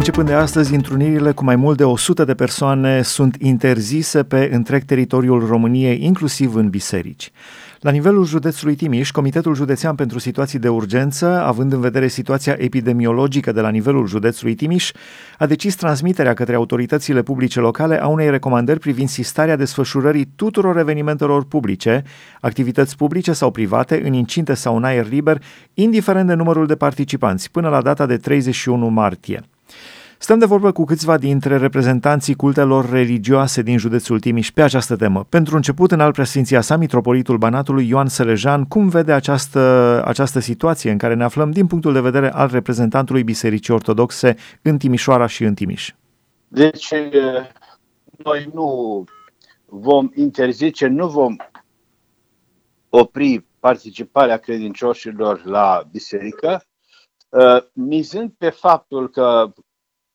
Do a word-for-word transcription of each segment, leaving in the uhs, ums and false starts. Începând de astăzi, întrunirile cu mai mult de o sută de persoane sunt interzise pe întreg teritoriul României, inclusiv în biserici. La nivelul județului Timiș, Comitetul Județean pentru Situații de Urgență, având în vedere situația epidemiologică de la nivelul județului Timiș, a decis transmiterea către autoritățile publice locale a unei recomandări privind sistarea desfășurării tuturor evenimentelor publice, activități publice sau private, în incinte sau în aer liber, indiferent de numărul de participanți, până la data de treizeci și unu martie. Stăm de vorbă cu câțiva dintre reprezentanții cultelor religioase din județul Timiș pe această temă. Pentru început, în al preasfinția sa, mitropolitul Banatului Ioan Selejan, cum vede această, această situație în care ne aflăm din punctul de vedere al reprezentantului Bisericii Ortodoxe în Timișoara și în Timiș? Deci, noi nu vom interzice, nu vom opri participarea credincioșilor la biserică, mizând pe faptul că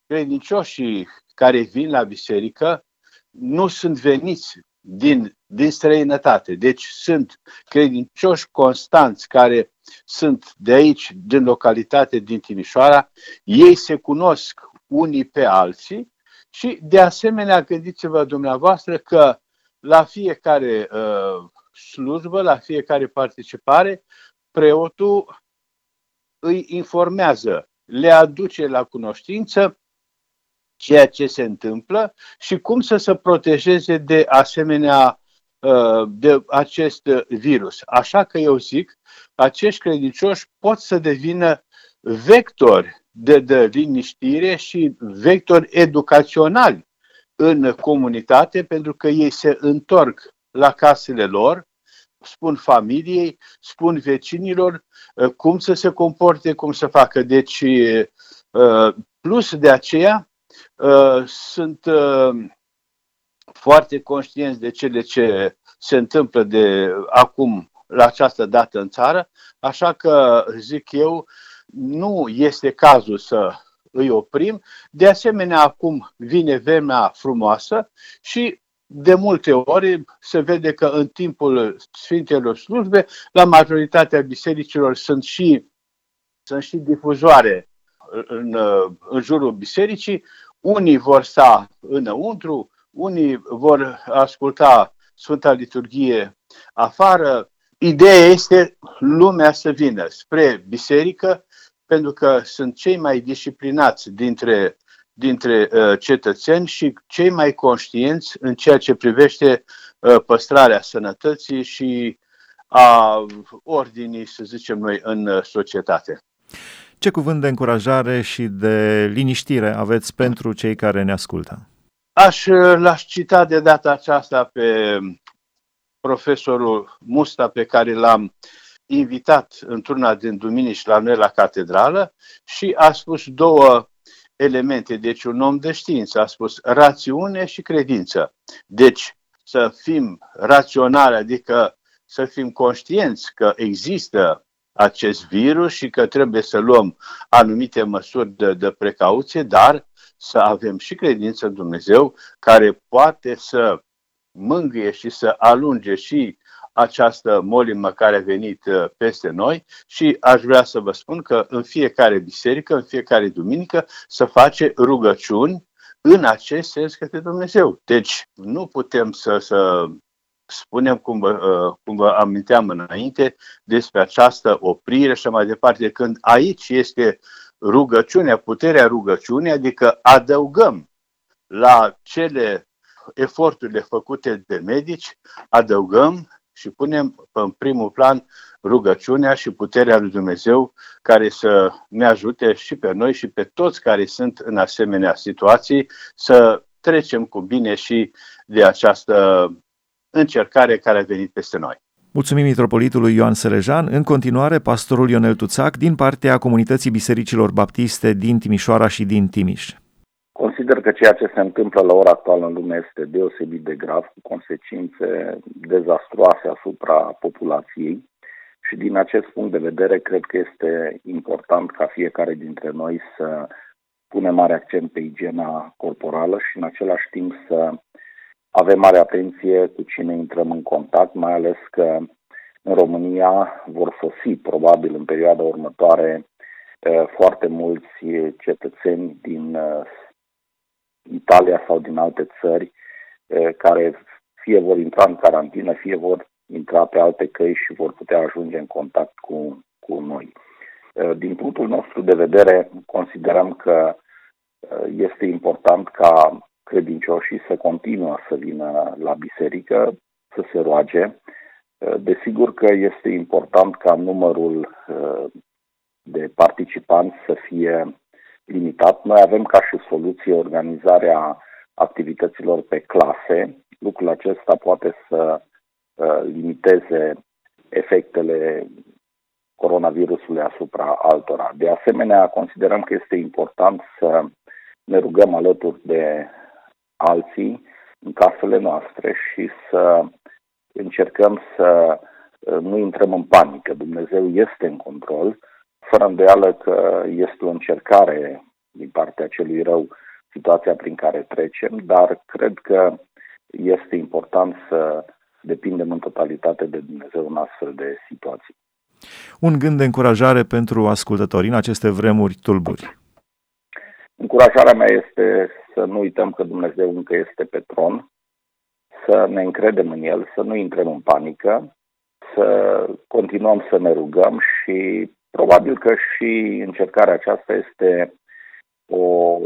credincioșii care vin la biserică nu sunt veniți din, din străinătate. Deci sunt credincioși constanți care sunt de aici, din localitate, din Timișoara. Ei se cunosc unii pe alții și, de asemenea, gândiți-vă dumneavoastră că la fiecare uh, slujbă, la fiecare participare, preotul îi informează, le aduce la cunoștință ceea ce se întâmplă și cum să se protejeze de asemenea de acest virus. Așa că eu zic, acești credincioși pot să devină vectori de, de liniștire și vectori educaționali în comunitate, pentru că ei se întorc la casele lor, spun familiei, spun vecinilor cum să se comporte, cum să facă. Deci, plus de aceea, Uh, sunt uh, foarte conștienți de cele ce se întâmplă de acum la această dată în țară, așa că, zic eu, nu este cazul să îi oprim. De asemenea, acum vine vremea frumoasă și de multe ori se vede că în timpul Sfintelor Slujbe, la majoritatea bisericilor sunt și, sunt și difuzoare în, în jurul bisericii. Unii vor sta înăuntru, unii vor asculta Sfânta Liturghie afară. Ideea este lumea să vină spre biserică, pentru că sunt cei mai disciplinați dintre, dintre uh, cetățeni și cei mai conștienți în ceea ce privește uh, păstrarea sănătății și a ordinii, să zicem noi, în societate. Ce cuvânt de încurajare și de liniștire aveți pentru cei care ne ascultă? Aș l-aș cita de data aceasta pe profesorul Musta, pe care l-am invitat într-una din duminici la noi la catedrală, și a spus două elemente. Deci un om de știință a spus rațiune și credință. Deci să fim raționali, adică să fim conștienți că există acest virus și că trebuie să luăm anumite măsuri de, de precauție, dar să avem și credință în Dumnezeu, care poate să mângâie și să alunge și această molimă care a venit peste noi. Și aș vrea să vă spun că în fiecare biserică, în fiecare duminică, să face rugăciuni în acest sens către Dumnezeu. Deci nu putem să... să spunem, cum vă, cum vă aminteam înainte, despre această oprire și mai departe, când aici este rugăciunea, puterea rugăciunii, adică adăugăm la cele eforturile făcute de medici, adăugăm și punem în primul plan rugăciunea și puterea lui Dumnezeu, care să ne ajute și pe noi și pe toți care sunt în asemenea situații să trecem cu bine și de această încercare care a venit peste noi. Mulțumim mitropolitului Ioan Selejan. În continuare, pastorul Ionel Tuțac, din partea Comunității Bisericilor Baptiste din Timișoara și din Timiș. Consider că ceea ce se întâmplă la ora actuală în lume este deosebit de grav, cu consecințe dezastruoase asupra populației și, din acest punct de vedere, cred că este important ca fiecare dintre noi să punem mare accent pe igiena corporală și, în același timp, să avem mare atenție cu cine intrăm în contact, mai ales că în România vor sosi probabil în perioada următoare foarte mulți cetățeni din Italia sau din alte țări care fie vor intra în carantină, fie vor intra pe alte căi și vor putea ajunge în contact cu, cu noi. Din punctul nostru de vedere, considerăm că este important ca credincioșii să continuă să vină la biserică, să se roage. Desigur că este important ca numărul de participanți să fie limitat. Noi avem ca și soluție organizarea activităților pe clase. Lucrul acesta poate să limiteze efectele coronavirusului asupra altora. De asemenea, considerăm că este important să ne rugăm alături de alții în casele noastre și să încercăm să nu intrăm în panică. Dumnezeu este în control, fără îndoială că este o încercare din partea celui rău situația prin care trecem, dar cred că este important să depindem în totalitate de Dumnezeu în astfel de situații. Un gând de încurajare pentru ascultători în aceste vremuri tulburi. Încurajarea mea este să nu uităm că Dumnezeu încă este pe tron, să ne încredem în El, să nu intrăm în panică, să continuăm să ne rugăm și probabil că și încercarea aceasta este o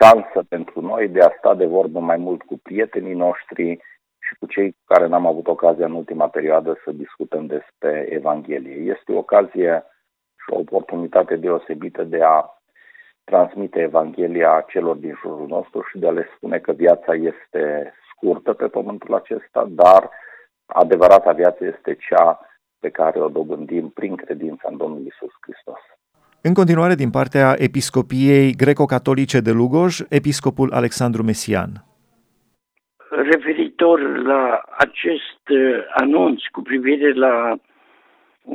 șansă pentru noi de a sta de vorbă mai mult cu prietenii noștri și cu cei cu care n-am avut ocazia în ultima perioadă să discutăm despre Evanghelie. Este o ocazie și o oportunitate deosebită de a transmite Evanghelia celor din jurul nostru și de a le spune că viața este scurtă pe pământul acesta, dar adevărata viață este cea pe care o dobândim prin credința în Domnul Iisus Hristos. În continuare, din partea Episcopiei Greco-Catolice de Lugoj, episcopul Alexandru Mesian. Referitor la acest anunț cu privire la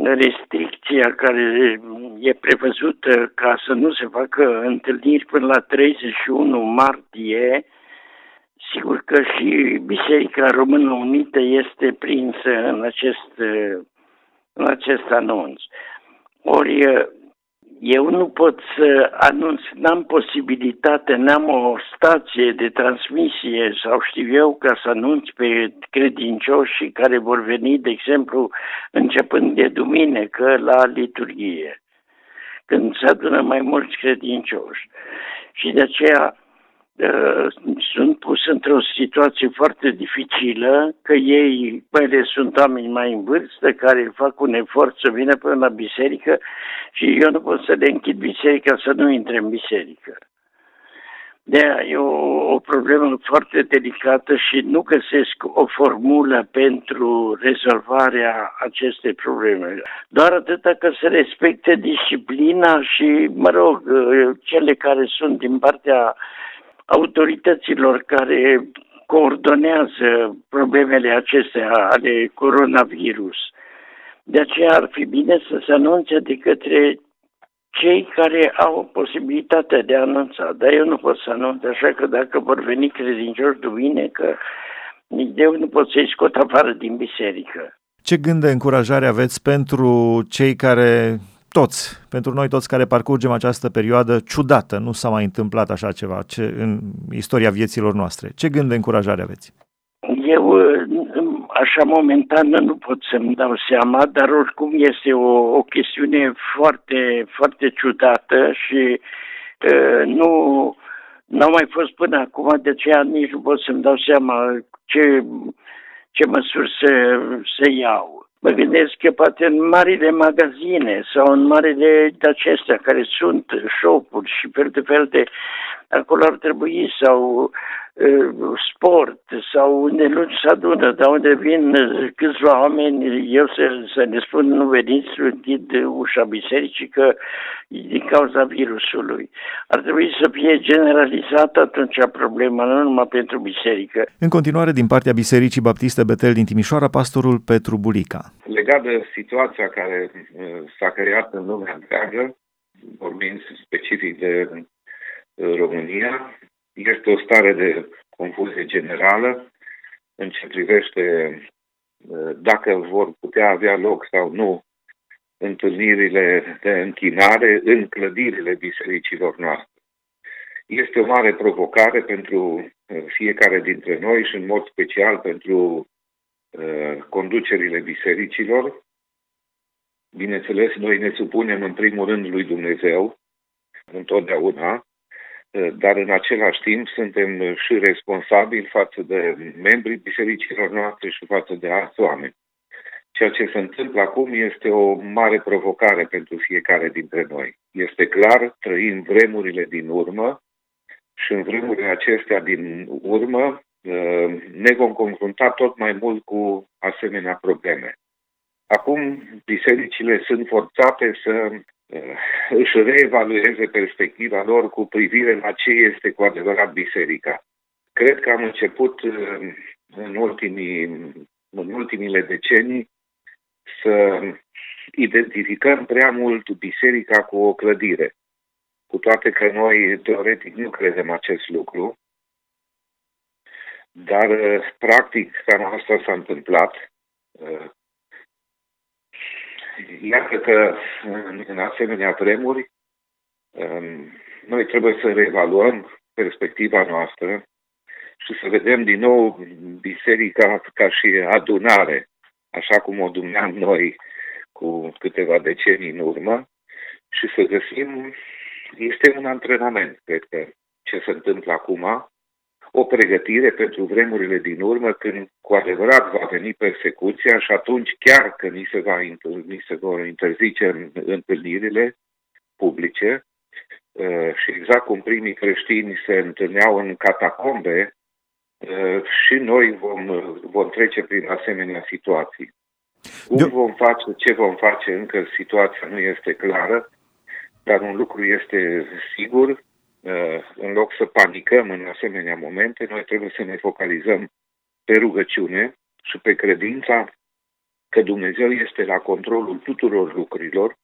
restricția care e prevăzută ca să nu se facă întâlniri până la treizeci și unu martie, sigur că și Biserica Română Unită este prinsă în acest, în acest anunț. Ori eu nu pot să anunț, n-am posibilitate, n-am o stație de transmisie sau știu eu ca să anunț pe credincioșii care vor veni, de exemplu, începând de duminică la liturghie, când se adună mai mulți credincioși. Și de aceea sunt pus într-o situație foarte dificilă, că ei, mai ales sunt oameni mai în vârstă, care fac un efort să vină până la biserică și eu nu pot să le închid biserica, să nu intre în biserică. De-aia e o, o problemă foarte delicată și nu găsesc o formulă pentru rezolvarea acestei probleme. Doar atâta că se respecte disciplina și, mă rog, cele care sunt din partea autorităților care coordonează problemele acestea ale coronavirus. De aceea ar fi bine să se anunțe de către cei care au posibilitatea de a anunța. Dar eu nu pot să anunț, așa că dacă vor veni credincioși duminică, eu nu pot să-i scot afară din biserică. Ce gând de încurajare aveți pentru cei care... Toți, pentru noi toți care parcurgem această perioadă ciudată, nu s-a mai întâmplat așa ceva ce, în istoria vieților noastre. Ce gând de încurajare aveți? Eu, așa momentan, nu pot să-mi dau seama, dar oricum este o, o chestiune foarte, foarte ciudată și uh, nu n-a mai fost până acum, de aceea nici nu pot să-mi dau seama ce, ce măsuri să, să iau. Mă gândesc că poate în marile magazine sau în marile de acestea care sunt shop-uri și fel de fel de, acolo ar trebui sau uh, sport sau unde luci se adună, dar unde vin câțiva oameni, eu să, să ne spun nu veniți de ușa bisericii că din cauza virusului. Ar trebui să fie generalizată atunci problema, nu numai pentru biserică. În continuare, din partea Bisericii Baptiste Betel din Timișoara, pastorul Petru Bulica. Legat de situația care s-a creat în lumea întreagă, vorbind specific de România, este o stare de confuzie generală în ce privește dacă vor putea avea loc sau nu întâlnirile de închinare în clădirile bisericilor noastre. Este o mare provocare pentru fiecare dintre noi și în mod special pentru uh, conducerile bisericilor. Bineînțeles, noi ne supunem în primul rând lui Dumnezeu întotdeauna, dar în același timp suntem și responsabili față de membrii bisericilor noastre și față de alți oameni. Ceea ce se întâmplă acum este o mare provocare pentru fiecare dintre noi. Este clar, trăim vremurile din urmă și în vremurile acestea din urmă ne vom confrunta tot mai mult cu asemenea probleme. Acum bisericile sunt forțate să își reevalueze perspectiva lor cu privire la ce este cu adevărat biserica. Cred că am început în, ultimii, în ultimile decenii să identificăm prea mult biserica cu o clădire. Cu toate că noi teoretic nu credem acest lucru, dar practic cam asta s-a întâmplat. Iată că în asemenea vremuri noi trebuie să reevaluăm perspectiva noastră și să vedem din nou biserica ca și adunare, așa cum o dumeam noi cu câteva decenii în urmă, și să găsim, este un antrenament, cred că, ce se întâmplă acum, o pregătire pentru vremurile din urmă, când cu adevărat va veni persecuția și atunci chiar că ni se, va, ni se vor interzice întâlnirile publice și exact cum primii creștini se întâlneau în catacombe, și noi vom, vom trece prin asemenea situații. Cum vom face, ce vom face, încă situația nu este clară, dar un lucru este sigur, în loc să panicăm în asemenea momente, noi trebuie să ne focalizăm pe rugăciune și pe credința că Dumnezeu este la controlul tuturor lucrurilor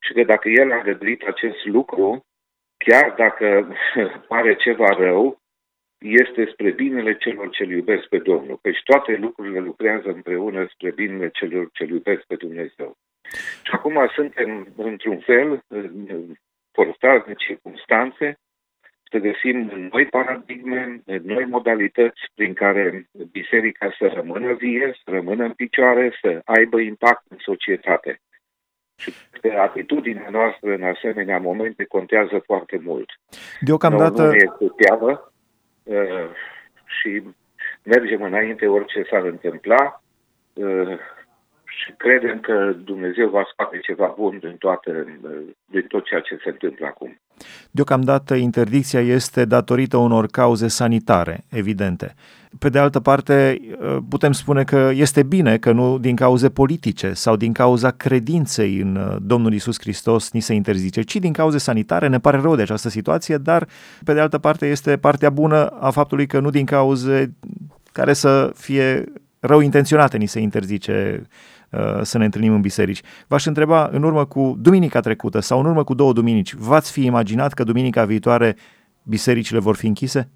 și că dacă El a găduit acest lucru, chiar dacă pare ceva rău, este spre binele celor ce-L iubesc pe Domnul. Căci toate lucrurile lucrează împreună spre binele celor ce-L iubesc pe Dumnezeu. Și acum suntem, într-un fel, forțați de circunstanțe, să găsim noi paradigme, noi modalități prin care biserica să rămână vie, să rămână în picioare, să aibă impact în societate. Și atitudinea noastră în asemenea momente contează foarte mult. Deocamdată nu ne este teamă și mergem înainte orice s-ar întâmpla și credem că Dumnezeu va scoate ceva bun din, toate, din tot ceea ce se întâmplă acum. Deocamdată interdicția este datorită unor cauze sanitare, evidente. Pe de altă parte, putem spune că este bine că nu din cauze politice sau din cauza credinței în Domnul Iisus Hristos ni se interzice, ci din cauze sanitare. Ne pare rău de această situație, dar pe de altă parte este partea bună a faptului că nu din cauze care să fie rău intenționate ni se interzice să ne întâlnim în biserici. V-aș întreba, în urmă cu duminica trecută sau în urmă cu două duminici, v-ați fi imaginat că duminica viitoare bisericile vor fi închise?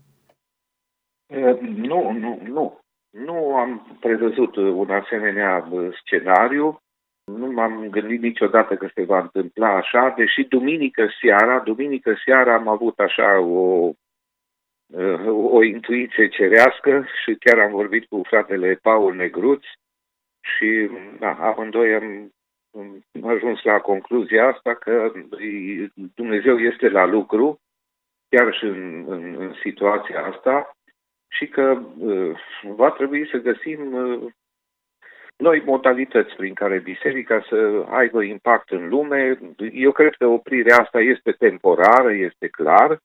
Nu, nu, nu. Nu am prevăzut un asemenea scenariu. Nu m-am gândit niciodată că se va întâmpla așa, deși duminică seara, duminică seara am avut așa o o intuiție cerească și chiar am vorbit cu fratele Paul Negruț și da, amândoi am, am ajuns la concluzia asta că Dumnezeu este la lucru chiar și în, în, în situația asta și că uh, va trebui să găsim uh, noi modalități prin care biserica să aibă impact în lume. Eu cred că oprirea asta este temporară, este clar.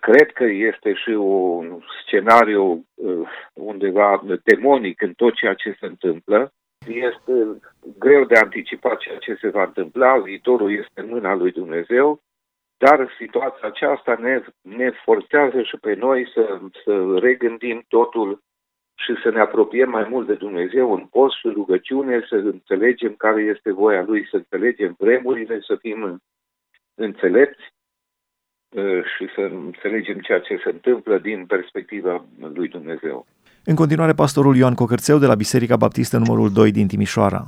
Cred că este și un scenariu undeva demonic în tot ceea ce se întâmplă. Este greu de anticipat ceea ce se va întâmpla, viitorul este în mâna lui Dumnezeu, dar situația aceasta ne, ne forțează și pe noi să, să regândim totul și să ne apropiem mai mult de Dumnezeu în post și rugăciune, să înțelegem care este voia Lui, să înțelegem vremurile, să fim înțelepți și să înțelegem ceea ce se întâmplă din perspectiva lui Dumnezeu. În continuare, pastorul Ioan Cocîrțeu de la Biserica Baptistă numărul doi din Timișoara.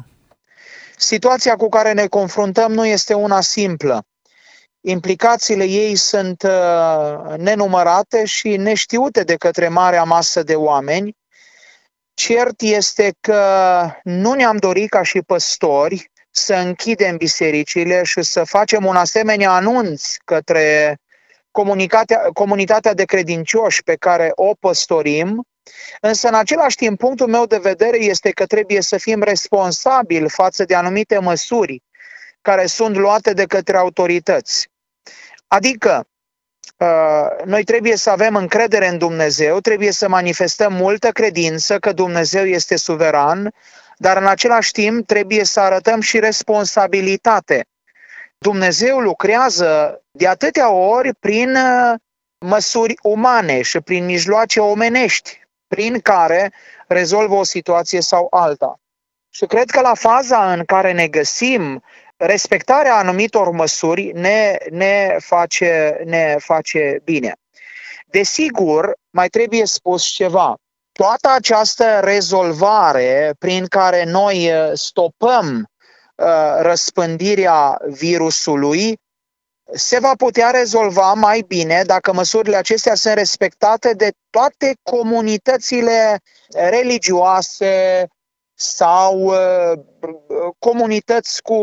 Situația cu care ne confruntăm nu este una simplă. Implicațiile ei sunt uh, nenumărate și neștiute de către marea masă de oameni. Cert este că nu ne-am dorit ca și păstori să închidem bisericile și să facem un asemenea anunț către comunitatea, comunitatea de credincioși pe care o păstorim, însă în același timp punctul meu de vedere este că trebuie să fim responsabili față de anumite măsuri care sunt luate de către autorități. Adică, noi trebuie să avem încredere în Dumnezeu, trebuie să manifestăm multă credință că Dumnezeu este suveran, dar în același timp trebuie să arătăm și responsabilitate. Dumnezeu lucrează de atâtea ori prin măsuri umane și prin mijloace omenești, prin care rezolvă o situație sau alta. Și cred că la faza în care ne găsim, respectarea anumitor măsuri ne, ne, face, ne face bine. Desigur, mai trebuie spus ceva. Toată această rezolvare prin care noi stopăm uh, răspândirea virusului se va putea rezolva mai bine dacă măsurile acestea sunt respectate de toate comunitățile religioase, sau uh, comunități cu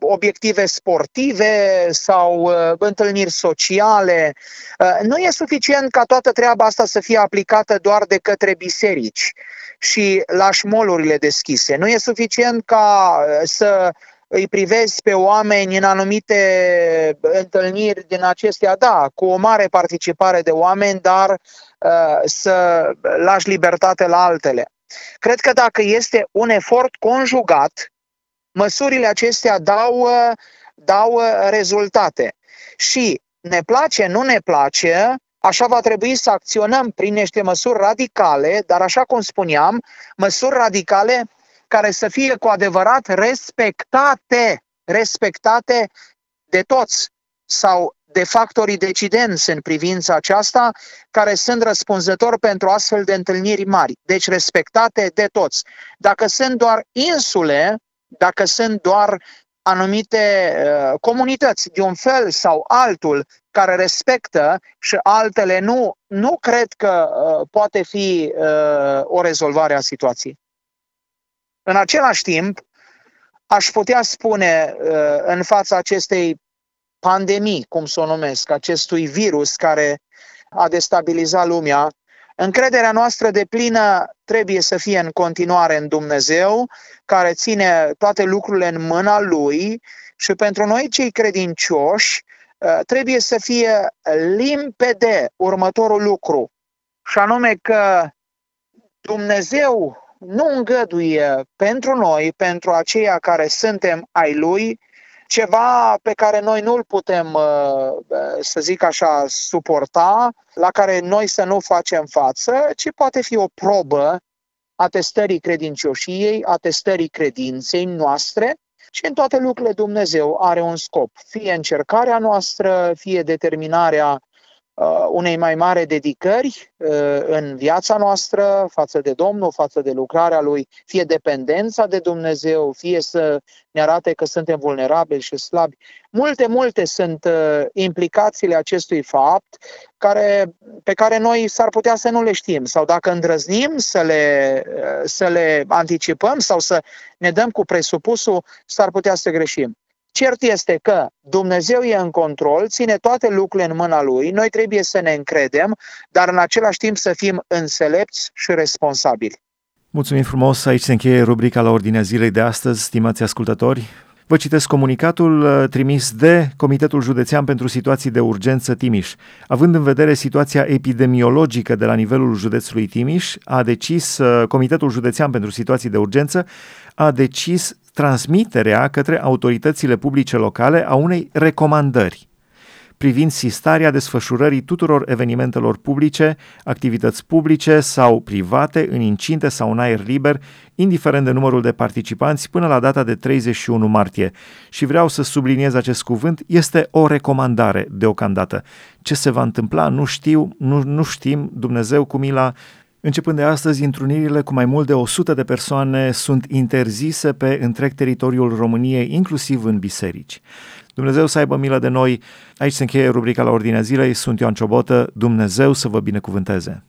obiective sportive sau uh, întâlniri sociale. Uh, nu e suficient ca toată treaba asta să fie aplicată doar de către biserici și la șmolurile deschise. Nu e suficient ca să îi privezi pe oameni în anumite întâlniri din acestea, da, cu o mare participare de oameni, dar uh, să lași libertate la altele. Cred că dacă este un efort conjugat, măsurile acestea dau, dau rezultate. Și ne place, nu ne place, așa va trebui să acționăm prin niște măsuri radicale, dar așa cum spuneam, măsuri radicale care să fie cu adevărat respectate, respectate de toți sau de factorii decidenți în privința aceasta, care sunt răspunzători pentru astfel de întâlniri mari, deci respectate de toți. Dacă sunt doar insule, dacă sunt doar anumite uh, comunități de un fel sau altul care respectă și altele nu, nu cred că uh, poate fi uh, o rezolvare a situației. În același timp, aș putea spune uh, în fața acestei pandemii, cum să o numesc, acestui virus care a destabilizat lumea, încrederea noastră deplină trebuie să fie în continuare în Dumnezeu, care ține toate lucrurile în mâna Lui, și pentru noi cei credincioși trebuie să fie limpede următorul lucru, și anume că Dumnezeu nu îngăduie pentru noi, pentru aceia care suntem ai Lui, ceva pe care noi nu-l putem, să zic așa, suporta, la care noi să nu facem față, ci poate fi o probă a testării credincioșiei, a testării credinței noastre, și în toate lucrurile Dumnezeu are un scop. Fie încercarea noastră, fie determinarea unei mai mari dedicări în viața noastră față de Domnul, față de lucrarea Lui, fie dependența de Dumnezeu, fie să ne arate că suntem vulnerabili și slabi. Multe, multe sunt implicațiile acestui fapt care, pe care noi s-ar putea să nu le știm, sau dacă îndrăznim să le, să le anticipăm sau să ne dăm cu presupusul, s-ar putea să greșim. Cert este că Dumnezeu e în control, ține toate lucrurile în mâna Lui, noi trebuie să ne încredem, dar în același timp să fim înțelepți și responsabili. Mulțumim frumos, aici se încheie rubrica La ordinea zilei de astăzi, stimați ascultători. Vă citesc comunicatul trimis de Comitetul Județean pentru Situații de Urgență Timiș. Având în vedere situația epidemiologică de la nivelul județului Timiș, a decis Comitetul Județean pentru Situații de Urgență a decis transmiterea către autoritățile publice locale a unei recomandări privind sistarea desfășurării tuturor evenimentelor publice, activități publice sau private în incinte sau în aer liber, indiferent de numărul de participanți, până la data de treizeci și unu martie. Și vreau să subliniez acest cuvânt, este o recomandare deocamdată. Ce se va întâmpla, nu știu, nu, nu știm, Dumnezeu cu mila Începând de astăzi, întrunirile cu mai mult de o sută de persoane sunt interzise pe întreg teritoriul României, inclusiv în biserici. Dumnezeu să aibă milă de noi. Aici se încheie rubrica La Ordinea Zilei. Sunt Ioan Ciobotă. Dumnezeu să vă binecuvânteze!